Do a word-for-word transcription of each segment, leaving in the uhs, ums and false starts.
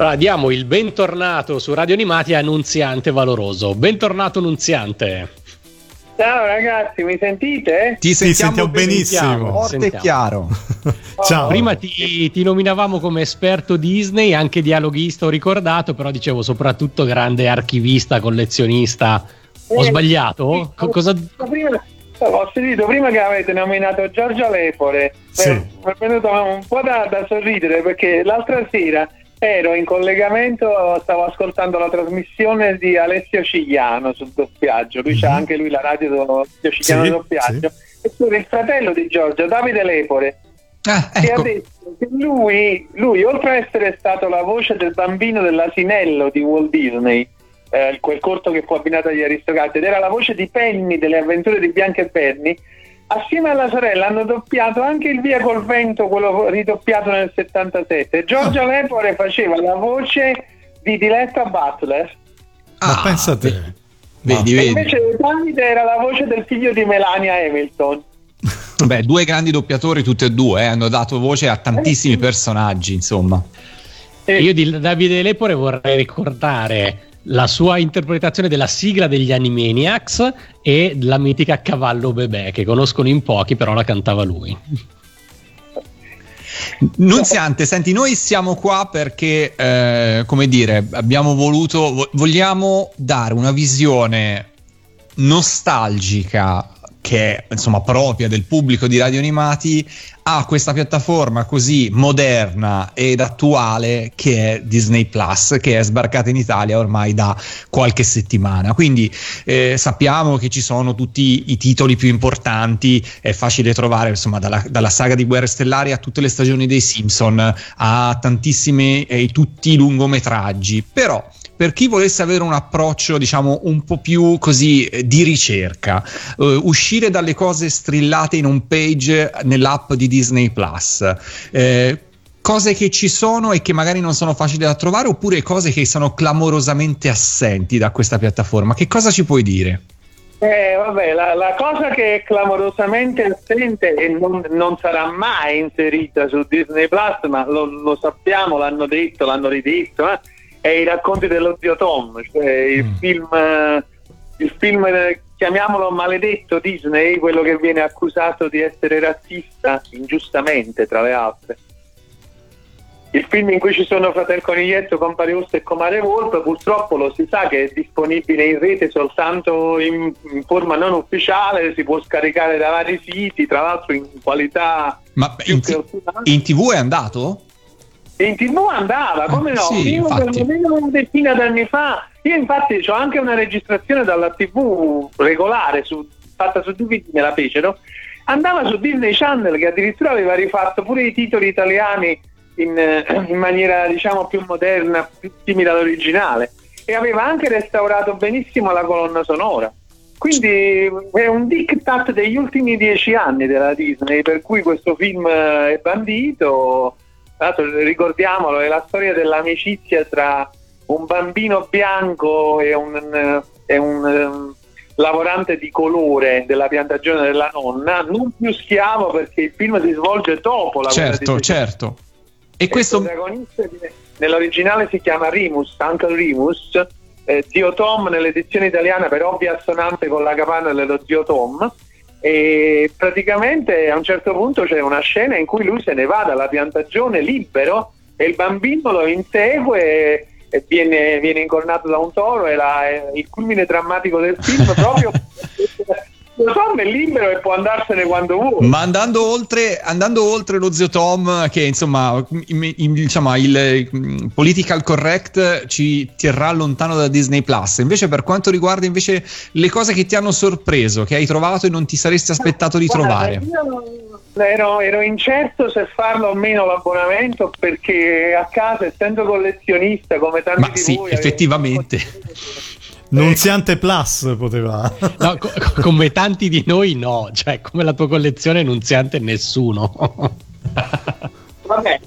Allora diamo il bentornato su Radio Animati a Nunziante Valoroso. Bentornato Nunziante. Ciao ragazzi, mi sentite? Ti sentiamo, sentiamo benissimo, forte e chiaro. Ciao. Prima ti, ti nominavamo come esperto Disney, anche dialoghista, ho ricordato, però dicevo soprattutto grande archivista, collezionista. Ho eh, sbagliato? Ho, Cosa... prima, ho sentito prima che avete nominato Giorgia Lepore. Sì. Mi è venuto un po' da, da sorridere perché l'altra sera ero in collegamento, stavo ascoltando la trasmissione di Alessio Cigliano sul doppiaggio, lui mm-hmm. c'ha anche lui la radio Alessio Cigliano, sì, doppiaggio, sì. E pure il fratello di Giorgio, Davide Lepore, ah, ecco. Che ha detto che lui, lui oltre ad essere stato la voce del bambino dell'asinello di Walt Disney, eh, quel corto che fu abbinato agli Aristogatti, ed era la voce di Penny delle avventure di Bianca e Penny, assieme alla sorella hanno doppiato anche il Via col vento, quello ridoppiato nel settantasette. Giorgia Lepore faceva la voce di Diletta Butler. Ah, ah pensa te. Vedi, vedi. Invece Davide era la voce del figlio di Melania Hamilton. Beh, due grandi doppiatori tutti e due, eh, hanno dato voce a tantissimi personaggi, insomma. Eh. Io di Davide Lepore vorrei ricordare la sua interpretazione della sigla degli Animaniacs e la mitica Cavallo Bebè, che conoscono in pochi, però la cantava lui. Nunziante, senti, noi siamo qua perché eh, come dire, abbiamo voluto vogliamo dare una visione nostalgica che è, insomma, propria del pubblico di Radio Animati a questa piattaforma così moderna ed attuale che è Disney Plus, che è sbarcata in Italia ormai da qualche settimana. Quindi eh, sappiamo che ci sono tutti i titoli più importanti, è facile trovare, insomma, dalla, dalla saga di Guerre Stellari a tutte le stagioni dei Simpson, a tantissimi e eh, tutti i lungometraggi, però per chi volesse avere un approccio, diciamo, un po' più così eh, di ricerca, eh, uscire dalle cose strillate in home page nell'app di Disney Plus, eh, cose che ci sono e che magari non sono facili da trovare, oppure cose che sono clamorosamente assenti da questa piattaforma, che cosa ci puoi dire? Eh, vabbè, la, la cosa che è clamorosamente assente e non, non sarà mai inserita su Disney Plus, ma lo, lo sappiamo, l'hanno detto, l'hanno ridetto, eh? È I racconti dello zio Tom, cioè il mm. film il film chiamiamolo maledetto Disney, quello che viene accusato di essere razzista ingiustamente, tra le altre. Il film in cui ci sono Fratello Coniglietto, Compare Orso e Comare Volpe, purtroppo lo si sa che è disponibile in rete soltanto in, in forma non ufficiale, si può scaricare da vari siti, tra l'altro in qualità. Ma in, t- in tv è andato? In tv andava, come no? Sì, io perlomeno una decina d'anni fa, io infatti ho anche una registrazione dalla tv regolare su, fatta su D V D, me la fecero, andava su Disney Channel, che addirittura aveva rifatto pure i titoli italiani in, in maniera, diciamo, più moderna, più simile all'originale, e aveva anche restaurato benissimo la colonna sonora. Quindi è un diktat degli ultimi dieci anni della Disney, per cui questo film è bandito. Tra l'altro, ricordiamolo, è la storia dell'amicizia tra un bambino bianco e un, e un um, lavorante di colore della piantagione della nonna, non più schiavo, perché il film si svolge dopo la guerra. Certo, certo. E, e questo il protagonista nell'originale si chiama Remus, Uncle Remus, eh, Zio Tom nell'edizione italiana, per ovvia assonante con la capanna dello Zio Tom. E praticamente a un certo punto c'è una scena in cui lui se ne va dalla piantagione libero e il bambino lo insegue e viene, viene incornato da un toro, e la, è il culmine drammatico del film proprio. Lo Tom è libero e può andarsene quando vuole. Ma andando oltre, andando oltre lo zio Tom, che insomma, in, in, diciamo, il political correct ci terrà lontano da Disney Plus. Invece, per quanto riguarda invece le cose che ti hanno sorpreso, che hai trovato e non ti saresti aspettato di Guarda, trovare. Io ero, ero incerto se farlo o meno l'abbonamento, perché a casa, essendo collezionista come tanti Ma di sì, voi, effettivamente. Avevo... Nunziante Plus poteva no, co- come tanti di noi, no, cioè come la tua collezione Nunziante nessuno. Vabbè,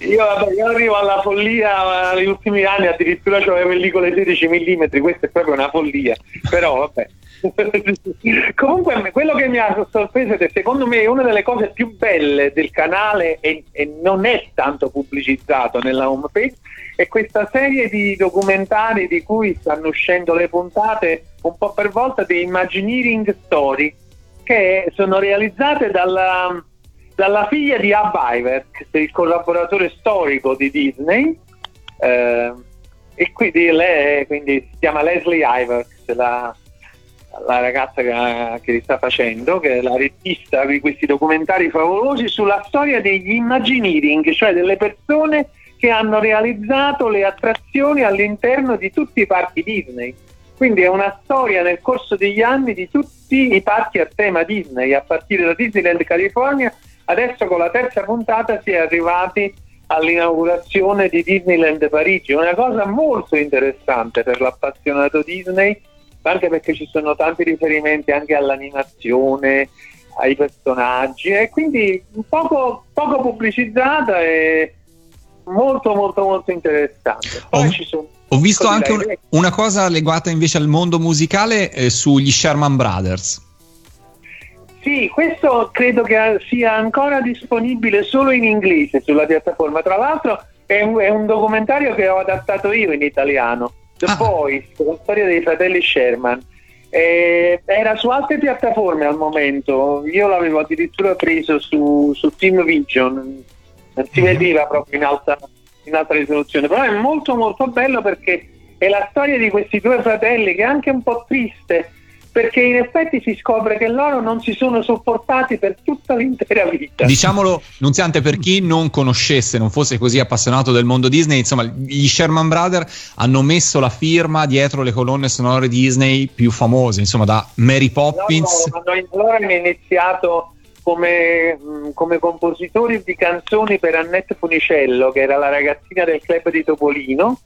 io, vabbè, io arrivo alla follia negli ultimi anni, addirittura c'ho le pellicole sedici millimetri, questa è proprio una follia, però vabbè. Comunque quello che mi ha sorpreso è che secondo me una delle cose più belle del canale, e, e non è tanto pubblicizzato nella home page, è questa serie di documentari di cui stanno uscendo le puntate un po' per volta, di Imagineering Story, che sono realizzate dalla, dalla figlia di Hub Iwerks, il collaboratore storico di Disney, eh, e quindi lei quindi si chiama Leslie Iwerks, la la ragazza che, che li sta facendo, che è la regista di questi documentari favolosi sulla storia degli Imagineering, cioè delle persone che hanno realizzato le attrazioni all'interno di tutti i parchi Disney. Quindi è una storia nel corso degli anni di tutti i parchi a tema Disney, a partire da Disneyland California. Adesso con la terza puntata si è arrivati all'inaugurazione di Disneyland Parigi, una cosa molto interessante per l'appassionato Disney, anche perché ci sono tanti riferimenti anche all'animazione, ai personaggi, e quindi poco, poco pubblicizzata e molto molto molto interessante. Poi ho, ci sono ho visto anche un, una cosa legata invece al mondo musicale, eh, sugli Sherman Brothers. Sì, questo credo che sia ancora disponibile solo in inglese sulla piattaforma, tra l'altro è un, è un documentario che ho adattato io in italiano, The ah. Boys, la storia dei fratelli Sherman, eh, era su altre piattaforme al momento, io l'avevo addirittura preso su, su Team Vision, non si vedeva proprio in alta, in alta risoluzione, però è molto molto bello perché è la storia di questi due fratelli, che è anche un po' triste perché in effetti si scopre che loro non si sono sopportati per tutta l'intera vita. Diciamolo, Nunziante, per chi non conoscesse, non fosse così appassionato del mondo Disney, insomma, gli Sherman Brothers hanno messo la firma dietro le colonne sonore Disney più famose, insomma, da Mary Poppins. No, no, loro hanno iniziato come, come compositori di canzoni per Annette Funicello, che era la ragazzina del club di Topolino,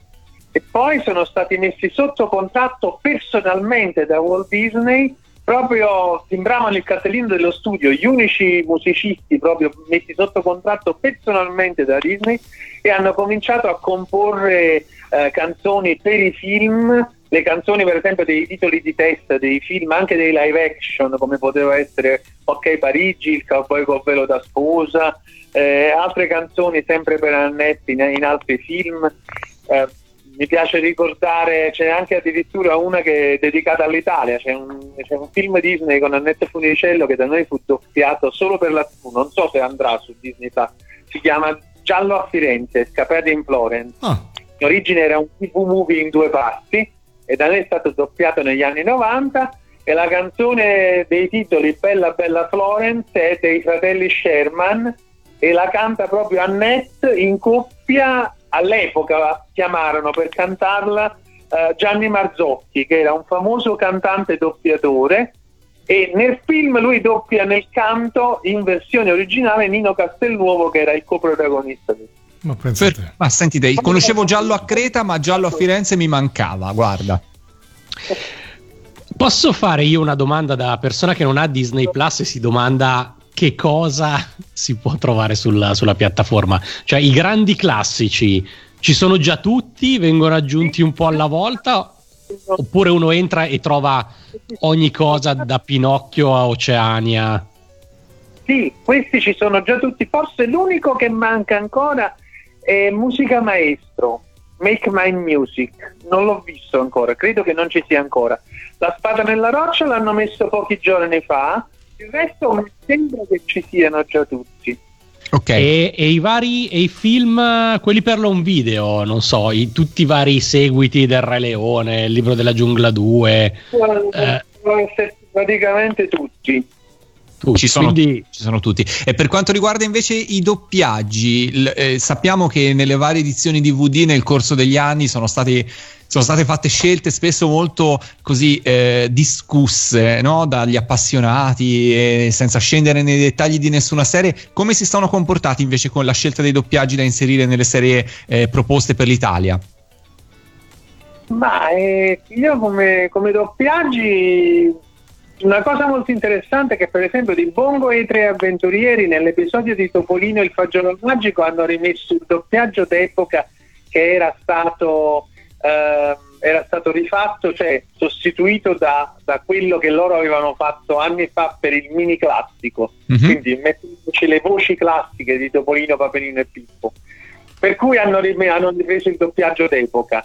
e poi sono stati messi sotto contratto personalmente da Walt Disney, proprio timbravano il cartellino dello studio, gli unici musicisti proprio messi sotto contratto personalmente da Disney, e hanno cominciato a comporre eh, canzoni per i film, le canzoni per esempio dei titoli di testa dei film, anche dei live action, come poteva essere Ok Parigi, Il cowboy col velo da sposa, eh, altre canzoni sempre per Annette in, in altri film. eh, Mi piace ricordare, c'è anche addirittura una che è dedicata all'Italia, c'è un, c'è un film Disney con Annette Funicello che da noi fu doppiato solo per la tivù, non so se andrà su Disney Plus, si chiama Giallo a Firenze, Scappati in Florence. Oh. In origine era un tivù movie in due parti e da noi è stato doppiato negli anni novanta, e la canzone dei titoli Bella Bella Florence è dei fratelli Sherman e la canta proprio Annette in coppia. All'epoca chiamarono per cantarla uh, Gianni Marzocchi, che era un famoso cantante doppiatore, e nel film lui doppia nel canto in versione originale Nino Castelnuovo, che era il coprotagonista. Ma, per, ma senti, dei, conoscevo Giallo a Creta, ma Giallo a Firenze mi mancava, guarda. Posso fare io una domanda da persona che non ha Disney Plus e si domanda che cosa si può trovare sulla, sulla piattaforma? Cioè, i grandi classici ci sono già tutti, vengono aggiunti un po' alla volta, oppure uno entra e trova ogni cosa da Pinocchio a Oceania? Sì, questi ci sono già tutti, forse l'unico che manca ancora è Musica Maestro, Make My Music, non l'ho visto ancora, credo che non ci sia ancora. La Spada nella roccia l'hanno messo pochi giorni fa. Il resto mi sembra che ci siano già tutti. Ok. E, e i vari e i film, quelli per l'home video, non so, i, tutti i vari seguiti del Re Leone, Il libro della giungla due. Sono eh, praticamente tutti. tutti. Ci sono, Quindi... ci sono tutti. E per quanto riguarda invece i doppiaggi, l, eh, sappiamo che nelle varie edizioni D V D nel corso degli anni sono stati... sono state fatte scelte spesso molto così eh, discusse, no? Dagli appassionati, e senza scendere nei dettagli di nessuna serie. Come si sono comportati invece con la scelta dei doppiaggi da inserire nelle serie eh, proposte per l'Italia? Ma eh, io come, come doppiaggi, una cosa molto interessante è che per esempio Di Bongo e i tre avventurieri nell'episodio di Topolino e il fagiolo magico hanno rimesso il doppiaggio d'epoca che era stato Uh, era stato rifatto, cioè sostituito da, da quello che loro avevano fatto anni fa per il mini classico, mm-hmm. quindi mettendoci le voci classiche di Topolino, Paperino e Pippo, per cui hanno, rim- hanno ripreso il doppiaggio d'epoca.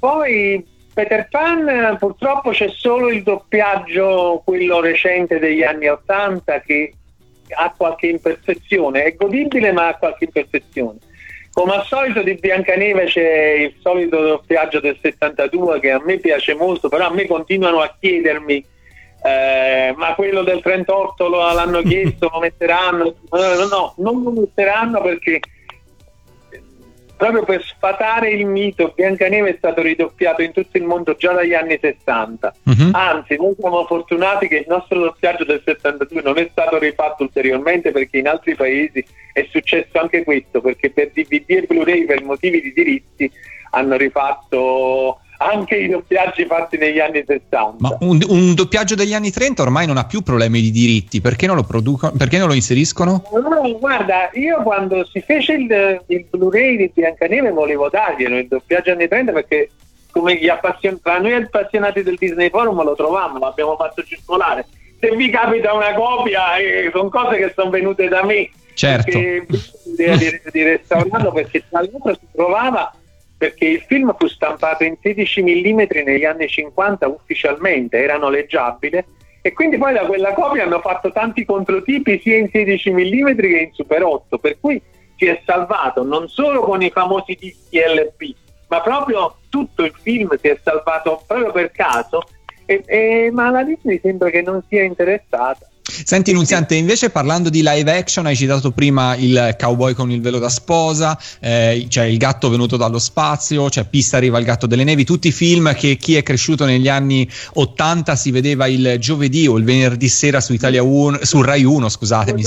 Poi Peter Pan purtroppo c'è solo il doppiaggio, quello recente degli anni ottanta, che ha qualche imperfezione, è godibile ma ha qualche imperfezione. Come al solito di Biancaneve c'è il solito doppiaggio del settantadue che a me piace molto, però a me continuano a chiedermi eh, ma quello del trentotto lo, l'hanno chiesto, lo metteranno? No, no, non lo metteranno, perché proprio per sfatare il mito Biancaneve è stato ridoppiato in tutto il mondo già dagli anni sessanta. Uh-huh. Anzi, noi siamo fortunati che il nostro doppiaggio del settantadue non è stato rifatto ulteriormente, perché in altri paesi è successo anche questo, perché per D V D e Blu-ray, per motivi di diritti, hanno rifatto anche i doppiaggi fatti negli anni sessanta. Ma un, un doppiaggio degli anni trenta ormai non ha più problemi di diritti, perché non lo producono, perché non lo inseriscono? No, guarda, io quando si fece il, il Blu-ray di Biancaneve volevo darglielo il doppiaggio anni trenta, perché come gli appassion- tra noi appassionati del Disney Forum lo trovammo, l'abbiamo fatto circolare. Se vi capita una copia, eh, sono cose che sono venute da me, certo, perché l'idea di, di restaurarlo, perché tra l'altro si trovava, perché il film fu stampato in sedici millimetri negli anni cinquanta ufficialmente, era noleggiabile, e quindi poi da quella copia hanno fatto tanti controtipi sia in sedici millimetri che in Super otto, per cui si è salvato non solo con i famosi dischi L P, ma proprio tutto il film si è salvato proprio per caso, e, e, ma la Disney sembra che non sia interessata. Senti Nunziante, invece parlando di live action, hai citato prima il cowboy con il velo da sposa, eh, c'è cioè il gatto venuto dallo spazio, c'è cioè Pista arriva il gatto delle nevi, tutti i film che chi è cresciuto negli anni ottanta si vedeva il giovedì o il venerdì sera su Italia uno, su Rai uno, scusatemi.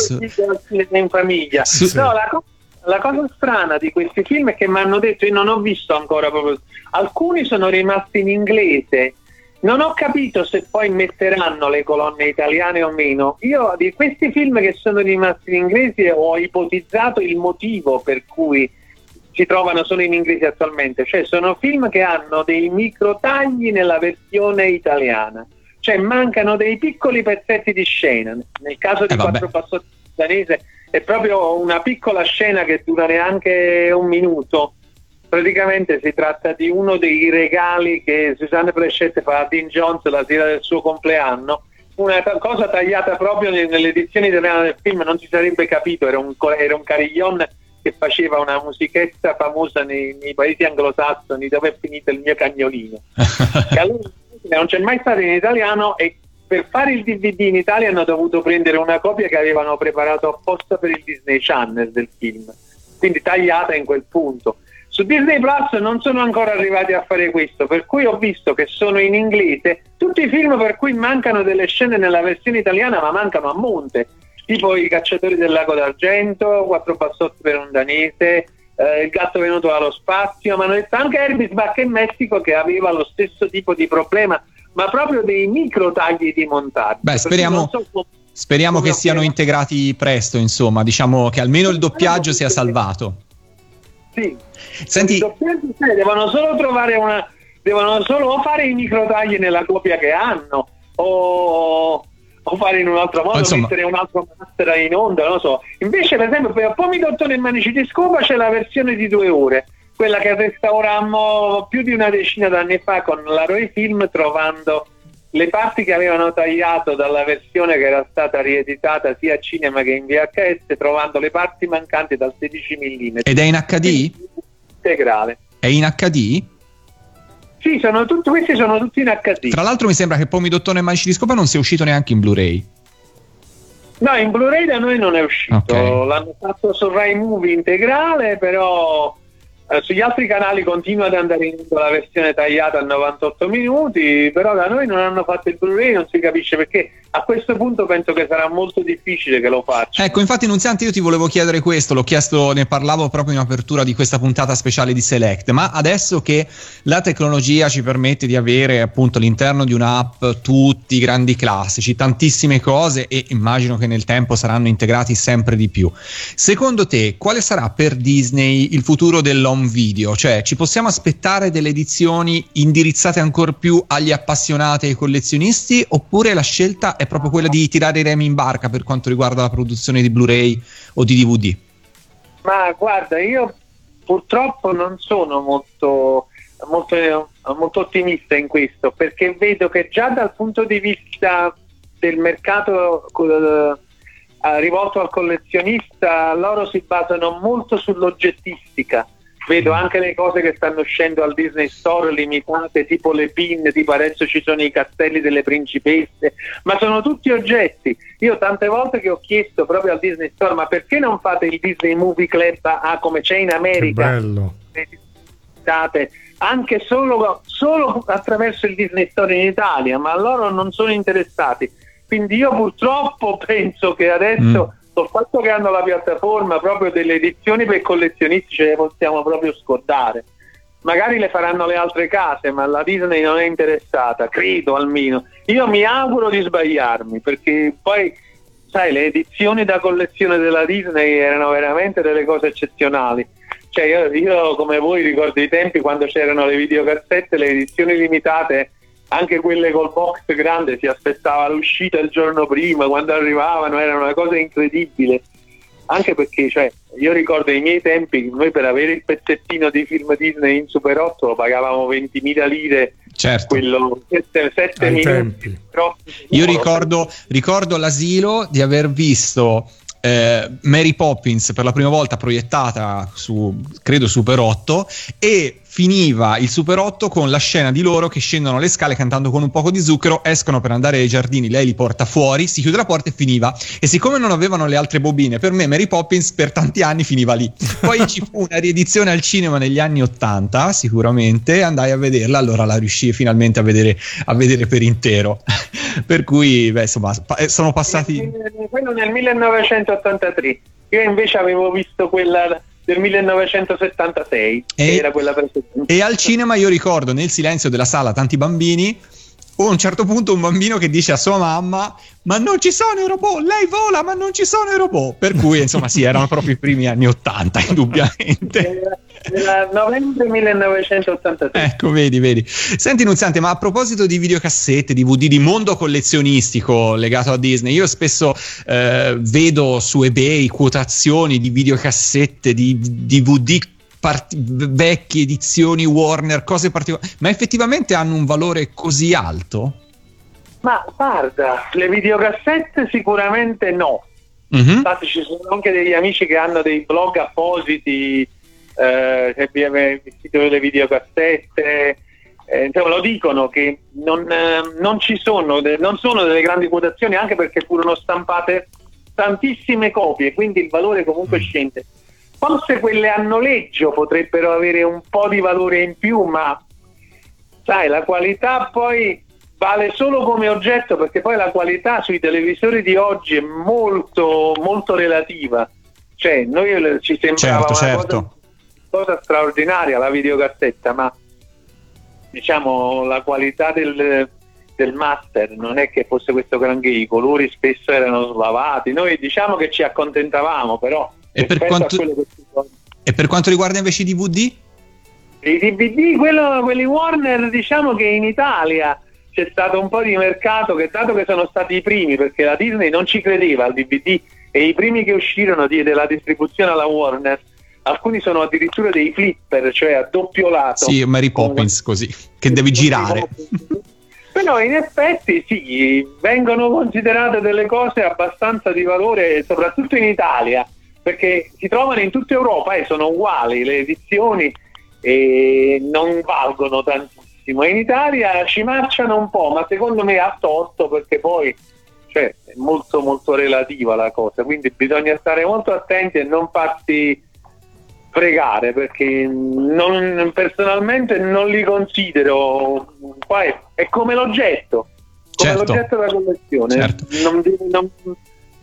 In famiglia. Su, sì. No, la, co- la cosa strana di questi film è che mi hanno detto, io non ho visto ancora proprio, alcuni sono rimasti in inglese. Non ho capito se poi metteranno le colonne italiane o meno. Io di questi film che sono rimasti in inglese ho ipotizzato il motivo per cui si trovano solo in inglese attualmente, cioè sono film che hanno dei micro tagli nella versione italiana, cioè mancano dei piccoli pezzetti di scena. Nel caso di eh, Quattro Passotti danese è proprio una piccola scena che dura neanche un minuto. Praticamente si tratta di uno dei regali che Susanne Prescette fa a Dean Jones la sera del suo compleanno, una t- cosa tagliata proprio nell'edizione italiana del film, non si sarebbe capito, era un, era un carillon che faceva una musichetta famosa nei, nei paesi anglosassoni, dove è finito il mio cagnolino. E allora non c'è mai stato in italiano, e per fare il D V D in Italia hanno dovuto prendere una copia che avevano preparato apposta per il Disney Channel del film, quindi tagliata in quel punto. Su Disney Plus non sono ancora arrivati a fare questo, per cui ho visto che sono in inglese tutti i film per cui mancano delle scene nella versione italiana, ma mancano a monte, tipo I Cacciatori del Lago d'Argento, Quattro Bassotti per un danese, eh, Il Gatto Venuto dallo Spazio, ma hanno detto anche Herbie's Back in Mexico, che aveva lo stesso tipo di problema, ma proprio dei micro tagli di montaggio. Beh, speriamo... Speriamo che siano integrati presto, insomma, diciamo che almeno il doppiaggio sia salvato. Sì. Senti, i doppiaggi devono solo trovare una, devono solo fare i microtagli nella copia che hanno, o, o fare in un altro modo, insomma, mettere un altro master in onda, non lo so. Invece, per esempio, per Pomi d'ottone e manici di scopa c'è la versione di due ore, quella che restaurammo più di una decina d'anni fa con la Roy Film, trovando le parti che avevano tagliato dalla versione che era stata rieditata sia a cinema che in V H S, trovando le parti mancanti dal sedici millimetri. Ed è in acca di? Integrale. È in acca di? Sì, sono tutti, questi sono tutti in acca di. Tra l'altro mi sembra che Pomi d'ottone e manici di scopa non sia uscito neanche in Blu-ray. No, in Blu-ray da noi non è uscito. Okay. L'hanno fatto su Rai Movie integrale, però... sugli altri canali continua ad andare in la versione tagliata a novantotto minuti, però da noi non hanno fatto il Blu-ray, non si capisce perché. a questo punto penso che sarà molto difficile che lo faccia. Ecco, infatti Nunziante, io ti volevo chiedere questo, l'ho chiesto, ne parlavo proprio in apertura di questa puntata speciale di Select, ma adesso che la tecnologia ci permette di avere appunto all'interno di un'app tutti i grandi classici, tantissime cose, e immagino che nel tempo saranno integrati sempre di più, secondo te quale sarà per Disney il futuro dell'home video? Cioè, ci possiamo aspettare delle edizioni indirizzate ancora più agli appassionati e ai collezionisti, oppure la scelta è proprio quella di tirare i remi in barca per quanto riguarda la produzione di Blu-ray o di D V D? Ma guarda, io purtroppo non sono molto, molto, molto ottimista in questo, perché vedo che già dal punto di vista del mercato eh, rivolto al collezionista loro si basano molto sull'oggettistica. Vedo anche le cose che stanno uscendo al Disney Store limitate, tipo le pin, tipo adesso ci sono i castelli delle principesse, ma sono tutti oggetti. Io tante volte che ho chiesto proprio al Disney Store, ma perché non fate il Disney Movie Club ah, come c'è in America? Che bello. Anche solo, solo attraverso il Disney Store in Italia, ma loro non sono interessati. Quindi io purtroppo penso che adesso... Mm. Il fatto che hanno la piattaforma proprio delle edizioni per collezionisti ce le possiamo proprio scordare. Magari le faranno le altre case, ma la Disney non è interessata, credo almeno. Io mi auguro di sbagliarmi, perché poi sai, le edizioni da collezione della Disney erano veramente delle cose eccezionali. Cioè io, io come voi ricordo i tempi quando c'erano le videocassette, le edizioni limitate, anche quelle col box grande, si aspettava l'uscita il giorno prima, quando arrivavano era una cosa incredibile, anche perché cioè io ricordo i miei tempi, noi per avere il pezzettino di film Disney in Super otto lo pagavamo ventimila lire, certo, quello sette minuti. Io ricordo, ricordo l'asilo di aver visto Eh, Mary Poppins per la prima volta proiettata su credo Super otto, e finiva il Super otto con la scena di loro che scendono le scale cantando Con un poco di zucchero, escono per andare ai giardini, lei li porta fuori, si chiude la porta e finiva, e siccome non avevano le altre bobine, per me Mary Poppins per tanti anni finiva lì. Poi ci fu una riedizione al cinema negli anni ottanta, sicuramente andai a vederla, allora la riuscii finalmente a vedere, a vedere per intero. Per cui beh, insomma, sono passati. Quello nel millenovecentottantatré, io invece avevo visto quella del millenovecentosettantasei, e, che era quella precedente. E al cinema io ricordo nel silenzio della sala tanti bambini, o a un certo punto un bambino che dice a sua mamma: ma non ci sono i robot, lei vola, ma non ci sono i robot. Per cui insomma sì, erano proprio i primi anni ottanta, indubbiamente. Nel novembre millenovecentottantatré. Ecco, vedi, vedi. Senti Nunziante, ma a proposito di videocassette, D V D, di mondo collezionistico legato a Disney, io spesso eh, vedo su eBay quotazioni di videocassette, di D V D Part- vecchie edizioni Warner, cose particolari, ma effettivamente hanno un valore così alto? Ma guarda, le videocassette sicuramente no. Mm-hmm. Infatti ci sono anche degli amici che hanno dei blog appositi eh, che il sito delle videocassette eh, insomma, lo dicono che non, eh, non ci sono non sono delle grandi quotazioni, anche perché furono stampate tantissime copie, quindi il valore comunque mm. scende. Forse quelle a noleggio potrebbero avere un po' di valore in più, ma sai, la qualità poi vale solo come oggetto, perché poi la qualità sui televisori di oggi è molto molto relativa. Cioè, noi ci sembrava certo, una certo. Cosa, cosa straordinaria la videocassetta, ma diciamo la qualità del, del master non è che fosse questo granché, i colori spesso erano slavati, noi diciamo che ci accontentavamo, però... E per, quanto, e per quanto riguarda invece i D V D? I D V D, quello, quelli Warner, diciamo che in Italia c'è stato un po' di mercato, che dato che sono stati i primi, perché la Disney non ci credeva al D V D, e i primi che uscirono diede la distribuzione alla Warner, alcuni sono addirittura dei flipper, cioè a doppio lato. Sì, Mary Poppins con... così, che devi girare. Però in effetti sì, vengono considerate delle cose abbastanza di valore, soprattutto in Italia, perché si trovano in tutta Europa e sono uguali le edizioni e non valgono tantissimo. In Italia ci marciano un po', ma secondo me a torto, perché poi cioè, è molto molto relativa la cosa, quindi bisogna stare molto attenti e non farsi fregare, perché non, personalmente non li considero, qua è, è come l'oggetto. come certo. L'oggetto della collezione, certo. non, non,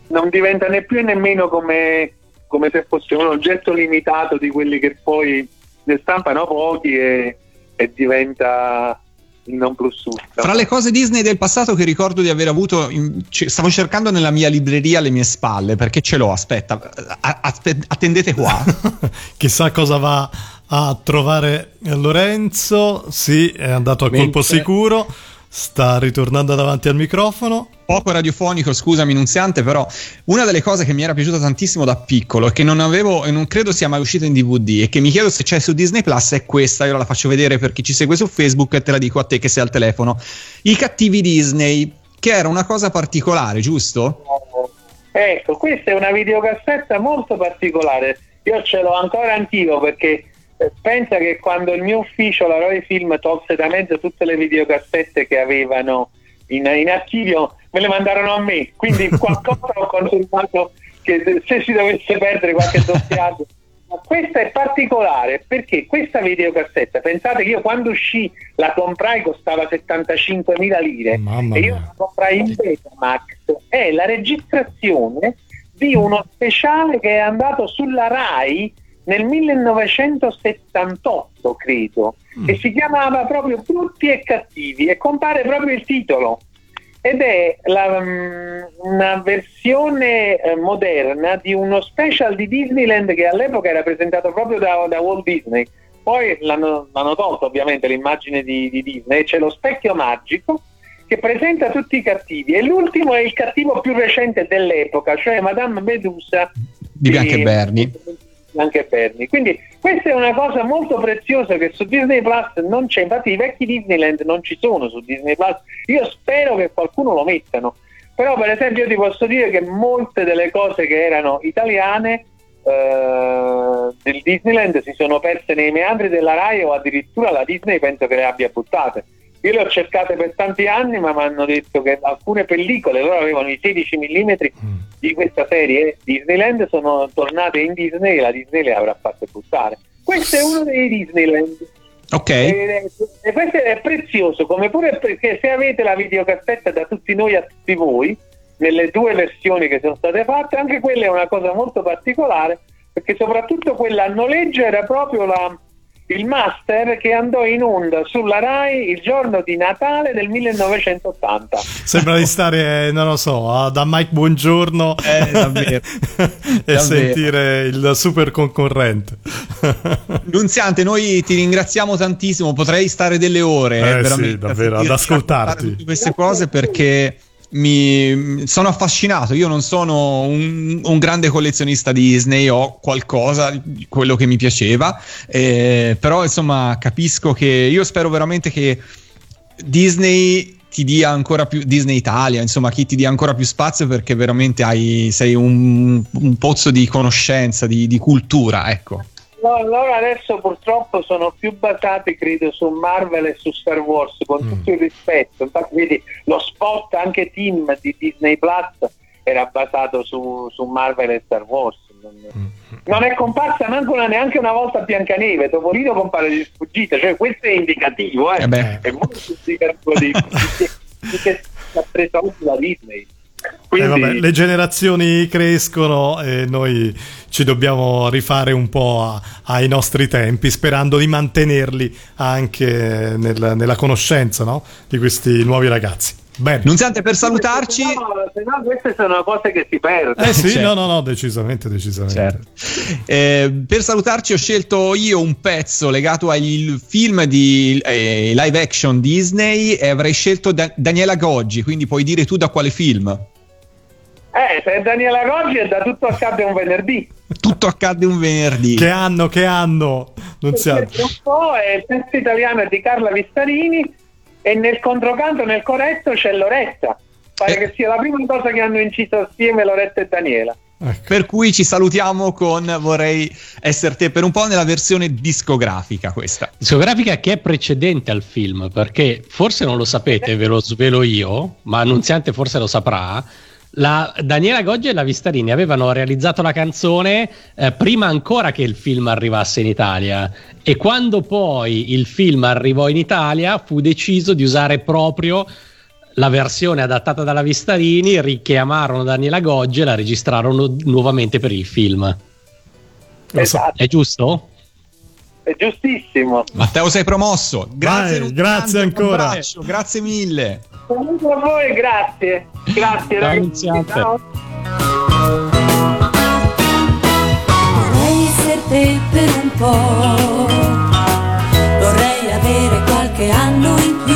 non diventa né più e nemmeno come, come se fosse un oggetto limitato di quelli che poi ne stampano pochi e, e diventa il non plus ultra. Fra le cose Disney del passato che ricordo di aver avuto, in, c- stavo cercando nella mia libreria alle mie spalle, perché ce l'ho, aspetta, a- a- attendete qua. Chissà cosa va a trovare Lorenzo, sì, è andato a Mentre... colpo sicuro. Sta ritornando davanti al microfono. Poco radiofonico, scusami, Nunziante, però una delle cose che mi era piaciuta tantissimo da piccolo e che non avevo e non credo sia mai uscita in D V D e che mi chiedo se c'è su Disney Plus è questa. Io la faccio vedere per chi ci segue su Facebook e te la dico a te che sei al telefono. I cattivi Disney, che era una cosa particolare, giusto? Ecco, questa è una videocassetta molto particolare. Io ce l'ho ancora antico perché... pensa che quando il mio ufficio, la Roy Film, tolse da mezzo tutte le videocassette che avevano in, in archivio, me le mandarono a me, quindi qualcosa ho confermato che se si dovesse perdere qualche doppiaggio. Ma questa è particolare perché questa videocassetta, pensate che io quando uscì la comprai, costava settantacinquemila lire. Mamma e io la comprai in Betamax, è la registrazione di uno speciale che è andato sulla Rai nel millenovecentosettantotto, credo, mm. e si chiamava proprio Brutti e Cattivi e compare proprio il titolo, ed è la, una versione moderna di uno special di Disneyland che all'epoca era presentato proprio da, da Walt Disney. Poi l'hanno, l'hanno tolto ovviamente l'immagine di, di Disney, c'è lo specchio magico che presenta tutti i cattivi e l'ultimo è il cattivo più recente dell'epoca, cioè Madame Medusa di Bianca e Penny. Anche Penny. Quindi questa è una cosa molto preziosa che su Disney Plus non c'è, infatti i vecchi Disneyland non ci sono su Disney Plus. Io spero che qualcuno lo mettano, però per esempio io ti posso dire che molte delle cose che erano italiane eh, del Disneyland si sono perse nei meandri della Rai o addirittura la Disney penso che le abbia buttate. Io le ho cercate per tanti anni, ma mi hanno detto che alcune pellicole, loro avevano i sedici millimetri di questa serie Disneyland, sono tornate in Disney e la Disney le avrà fatte buttare. Questo è uno dei Disneyland. Ok. E, e questo è prezioso, come pure perché se avete la videocassetta da tutti noi a tutti voi, nelle due versioni che sono state fatte, anche quella è una cosa molto particolare, perché soprattutto quella a noleggio era proprio la... il master che andò in onda sulla Rai il giorno di Natale del millenovecentottanta. Sembra di stare, non lo so, da Mike Buongiorno eh, davvero. e davvero. Sentire il super concorrente. Nunziante, noi ti ringraziamo tantissimo, potrei stare delle ore eh, veramente, sì, davvero, ad ascoltarti queste cose perché... mi sono affascinato. Io non sono un, un grande collezionista di Disney, ho qualcosa, quello che mi piaceva, eh, però insomma capisco che io spero veramente che Disney ti dia ancora più, Disney Italia insomma, chi ti dia ancora più spazio, perché veramente hai, sei un, un pozzo di conoscenza, di, di cultura, ecco. No, loro adesso purtroppo sono più basati, credo, su Marvel e su Star Wars, con mm. tutto il rispetto. Infatti vedi, lo spot anche team di Disney Plus era basato su, su Marvel e Star Wars. Mm. Non è comparsa neanche una, neanche una volta Biancaneve, Topolino compare di sfuggita, cioè questo è indicativo, eh. Eh è molto indicativo di, di, di che si è presa la Disney. Quindi... Eh vabbè, le generazioni crescono e noi ci dobbiamo rifare un po' a, ai nostri tempi, sperando di mantenerli anche nel, nella conoscenza, no? Di questi nuovi ragazzi. Bene. Nunziante, per salutarci, se no, se no queste sono cose che si perdono. Eh sì, certo. no, no, no, decisamente, decisamente. Certo. Eh, per salutarci ho scelto io un pezzo legato ai film di eh, live action Disney e avrei scelto da- Daniela Goggi, quindi puoi dire tu da quale film? Eh, se è Daniela Goggi è da Tutto accadde un venerdì. Tutto accadde un venerdì. Che anno, che anno? Non si è un po' è il testo italiano di Carla Vistarini. E nel controcanto, nel corretto, c'è Loretta. Pare eh. che sia la prima cosa che hanno inciso assieme Loretta e Daniela. Ecco. Per cui ci salutiamo con Vorrei essere te per un po' nella versione discografica questa. Discografica che è precedente al film, perché forse non lo sapete, ve lo svelo io, ma Annunziante forse lo saprà. La Daniela Goggi e la Vistarini avevano realizzato la canzone eh, prima ancora che il film arrivasse in Italia, e quando poi il film arrivò in Italia fu deciso di usare proprio la versione adattata dalla Vistarini, richiamarono Daniela Goggia e la registrarono nuovamente per il film. Esatto. È giusto? È giustissimo. Matteo, sei promosso. Grazie. Vai, grazie ancora. Un abbraccio, grazie mille. Comunque a voi, grazie. Grazie ragazzi. Ciao. Vorrei esserti per un po'. Vorrei avere qualche anno in più.